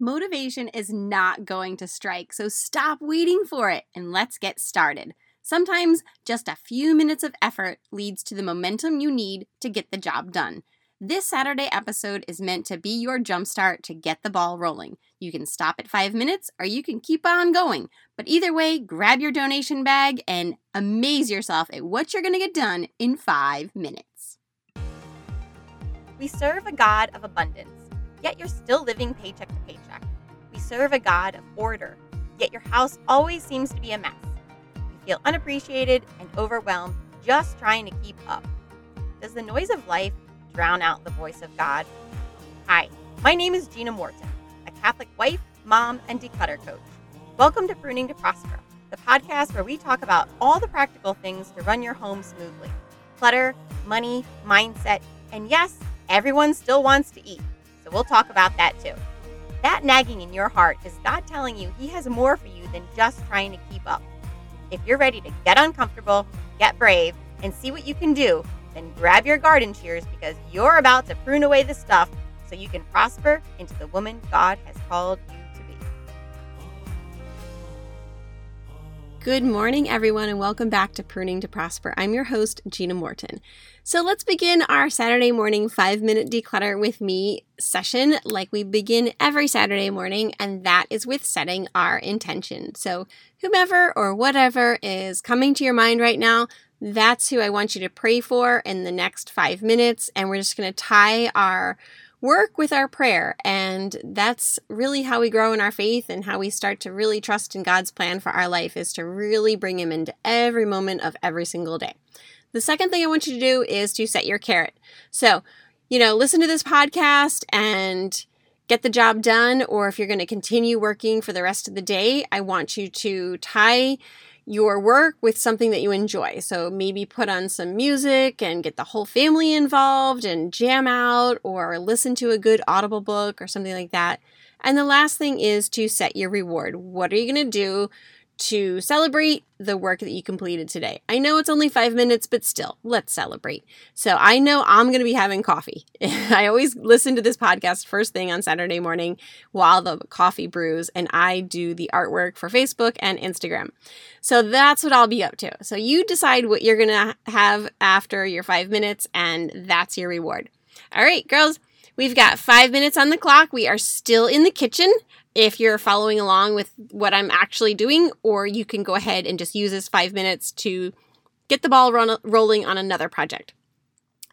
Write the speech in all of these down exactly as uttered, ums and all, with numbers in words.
Motivation is not going to strike, so stop waiting for it and let's get started. Sometimes just a few minutes of effort leads to the momentum you need to get the job done. This Saturday episode is meant to be your jumpstart to get the ball rolling. You can stop at five minutes or you can keep on going. But either way, grab your donation bag and amaze yourself at what you're going to get done in five minutes. We serve a God of abundance, yet you're still living paycheck to paycheck. We serve a God of order, yet your house always seems to be a mess. You feel unappreciated and overwhelmed just trying to keep up. Does the noise of life drown out the voice of God? Hi, my name is Gina Morton, a Catholic wife, mom, and declutter coach. Welcome to Pruning to Prosper, the podcast where we talk about all the practical things to run your home smoothly. Clutter, money, mindset, and yes, everyone still wants to eat. So we'll talk about that too. That nagging in your heart is God telling you He has more for you than just trying to keep up. If you're ready to get uncomfortable, get brave, and see what you can do, then grab your garden shears because you're about to prune away the stuff so you can prosper into the woman God has called you to be. Good morning, everyone, and welcome back to Pruning to Prosper. I'm your host, Gina Morton. So let's begin our Saturday morning five-minute declutter with me session like we begin every Saturday morning, and that is with setting our intention. So whomever or whatever is coming to your mind right now, that's who I want you to pray for in the next five minutes, and we're just going to tie our work with our prayer, and that's really how we grow in our faith and how we start to really trust in God's plan for our life is to really bring Him into every moment of every single day. The second thing I want you to do is to set your carrot. So, you know, listen to this podcast and get the job done, or if you're going to continue working for the rest of the day, I want you to tie your work with something that you enjoy. So maybe put on some music and get the whole family involved and jam out, or listen to a good audible book or something like that. And the last thing is to set your reward. What are you going to do to celebrate the work that you completed today? I know it's only five minutes, but still, let's celebrate. So I know I'm going to be having coffee. I always listen to this podcast first thing on Saturday morning while the coffee brews, and I do the artwork for Facebook and Instagram. So that's what I'll be up to. So you decide what you're going to have after your five minutes, and that's your reward. All right, girls, we've got five minutes on the clock. We are still in the kitchen. If you're following along with what I'm actually doing, or you can go ahead and just use this five minutes to get the ball ro- rolling on another project.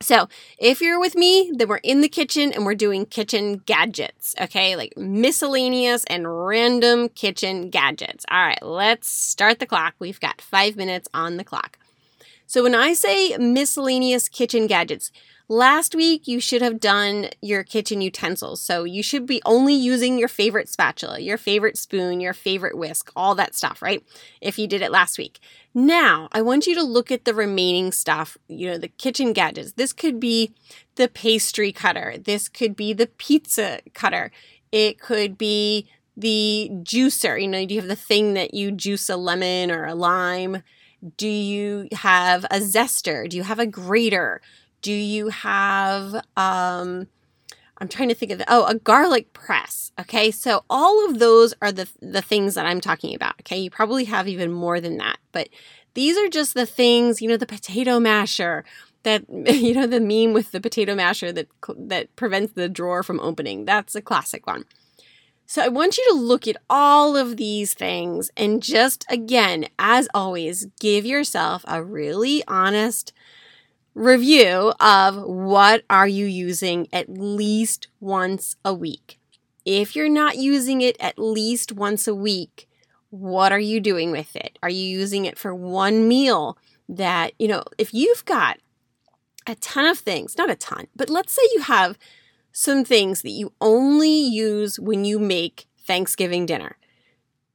So if you're with me, then we're in the kitchen and we're doing kitchen gadgets, okay? Like miscellaneous and random kitchen gadgets. All right, let's start the clock. We've got five minutes on the clock. So when I say miscellaneous kitchen gadgets, last week, you should have done your kitchen utensils. So you should be only using your favorite spatula, your favorite spoon, your favorite whisk, all that stuff, right? If you did it last week. Now, I want you to look at the remaining stuff, you know, the kitchen gadgets. This could be the pastry cutter. This could be the pizza cutter. It could be the juicer. You know, do you have the thing that you juice a lemon or a lime? Do you have a zester? Do you have a grater? Do you have, um, I'm trying to think of, the, oh, a garlic press, okay? So all of those are the, the things that I'm talking about, okay? You probably have even more than that, but these are just the things, you know, the potato masher, that, you know, the meme with the potato masher that that prevents the drawer from opening. That's a classic one. So I want you to look at all of these things and just, again, as always, give yourself a really honest review of what are you using at least once a week. If you're not using it at least once a week, what are you doing with it? Are you using it for one meal? That, you know, if you've got a ton of things, not a ton, but let's say you have some things that you only use when you make Thanksgiving dinner.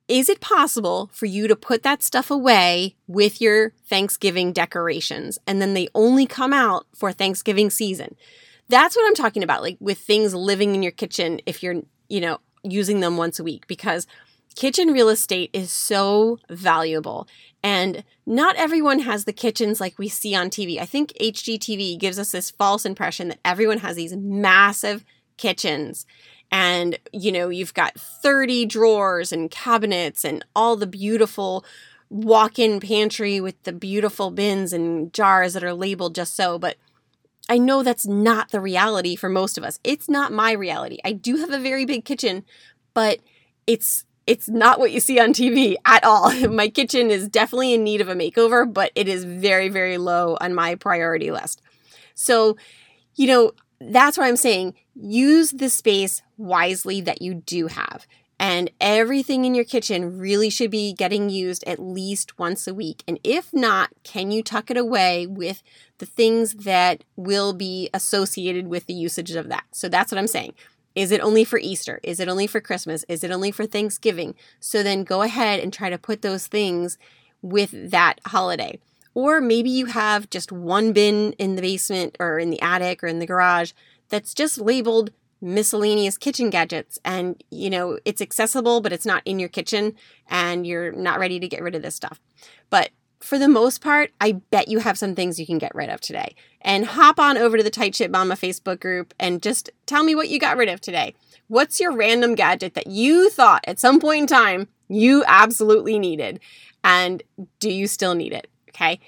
Is it possible for you to put that stuff away with your Thanksgiving decorations, and then they only come out for Thanksgiving season? That's what I'm talking about, like with things living in your kitchen if you're, you know, using them once a week, because kitchen real estate is so valuable, and not everyone has the kitchens like we see on T V. I think H G T V gives us this false impression that everyone has these massive kitchens, And, you know, you've got thirty drawers and cabinets and all the beautiful walk-in pantry with the beautiful bins and jars that are labeled just so. But I know that's not the reality for most of us. It's not my reality. I do have a very big kitchen, but it's it's not what you see on T V at all. My kitchen is definitely in need of a makeover, but it is very, very low on my priority list. So, you know, that's why I'm saying use the space wisely that you do have. And everything in your kitchen really should be getting used at least once a week. And if not, can you tuck it away with the things that will be associated with the usage of that? So that's what I'm saying. Is it only for Easter? Is it only for Christmas? Is it only for Thanksgiving? So then go ahead and try to put those things with that holiday. Or maybe you have just one bin in the basement or in the attic or in the garage that's just labeled miscellaneous kitchen gadgets, and you know it's accessible but it's not in your kitchen and you're not ready to get rid of this stuff. But for the most part, I bet you have some things you can get rid of today. And hop on over to the Tight Ship Mama Facebook group and just tell me what you got rid of today. What's your random gadget that you thought at some point in time you absolutely needed, and do you still need it? Okay,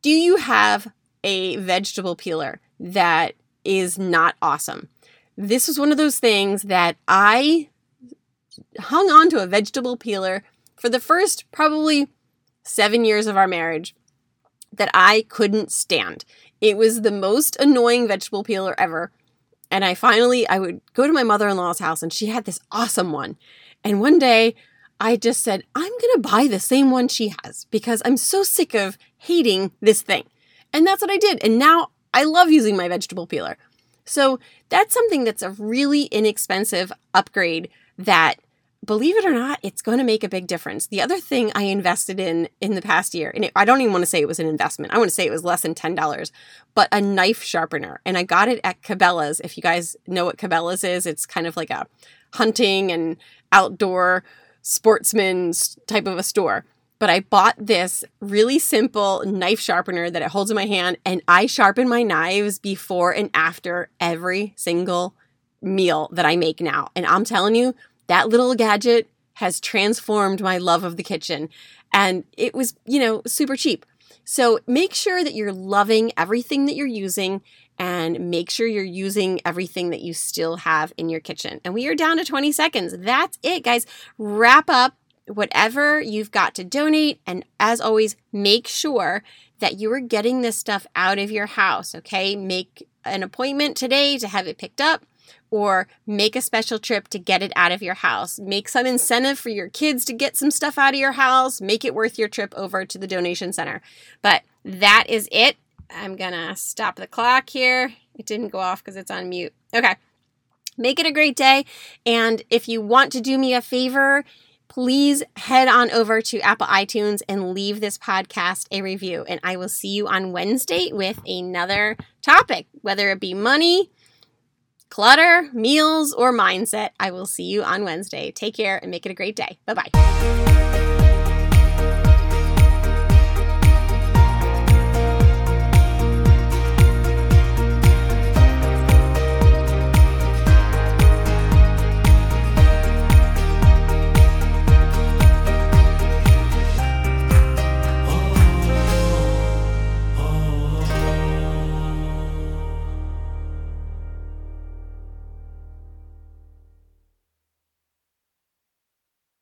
do you have a vegetable peeler that is not awesome? This was one of those things that I hung on to a vegetable peeler for the first probably seven years of our marriage that I couldn't stand. It was the most annoying vegetable peeler ever. And I finally, I would go to my mother-in-law's house and she had this awesome one. And one day I just said, I'm going to buy the same one she has because I'm so sick of hating this thing. And that's what I did. And now I love using my vegetable peeler. So that's something that's a really inexpensive upgrade that, believe it or not, it's going to make a big difference. The other thing I invested in in the past year, and it, I don't even want to say it was an investment. I want to say it was less than ten dollars, but a knife sharpener. And I got it at Cabela's. If you guys know what Cabela's is, it's kind of like a hunting and outdoor sportsman type of a store. But I bought this really simple knife sharpener that it holds in my hand, and I sharpen my knives before and after every single meal that I make now. And I'm telling you, that little gadget has transformed my love of the kitchen. And it was, you know, super cheap. So make sure that you're loving everything that you're using, and make sure you're using everything that you still have in your kitchen. And we are down to twenty seconds. That's it, guys. Wrap up whatever you've got to donate. And as always, make sure that you are getting this stuff out of your house, okay? Make an appointment today to have it picked up, or make a special trip to get it out of your house. Make some incentive for your kids to get some stuff out of your house. Make it worth your trip over to the donation center. But that is it. I'm gonna stop the clock here. It didn't go off because it's on mute. Okay. Make it a great day. And if you want to do me a favor, please head on over to Apple iTunes and leave this podcast a review. And I will see you on Wednesday with another topic, whether it be money, clutter, meals, or mindset. I will see you on Wednesday. Take care and make it a great day. Bye-bye.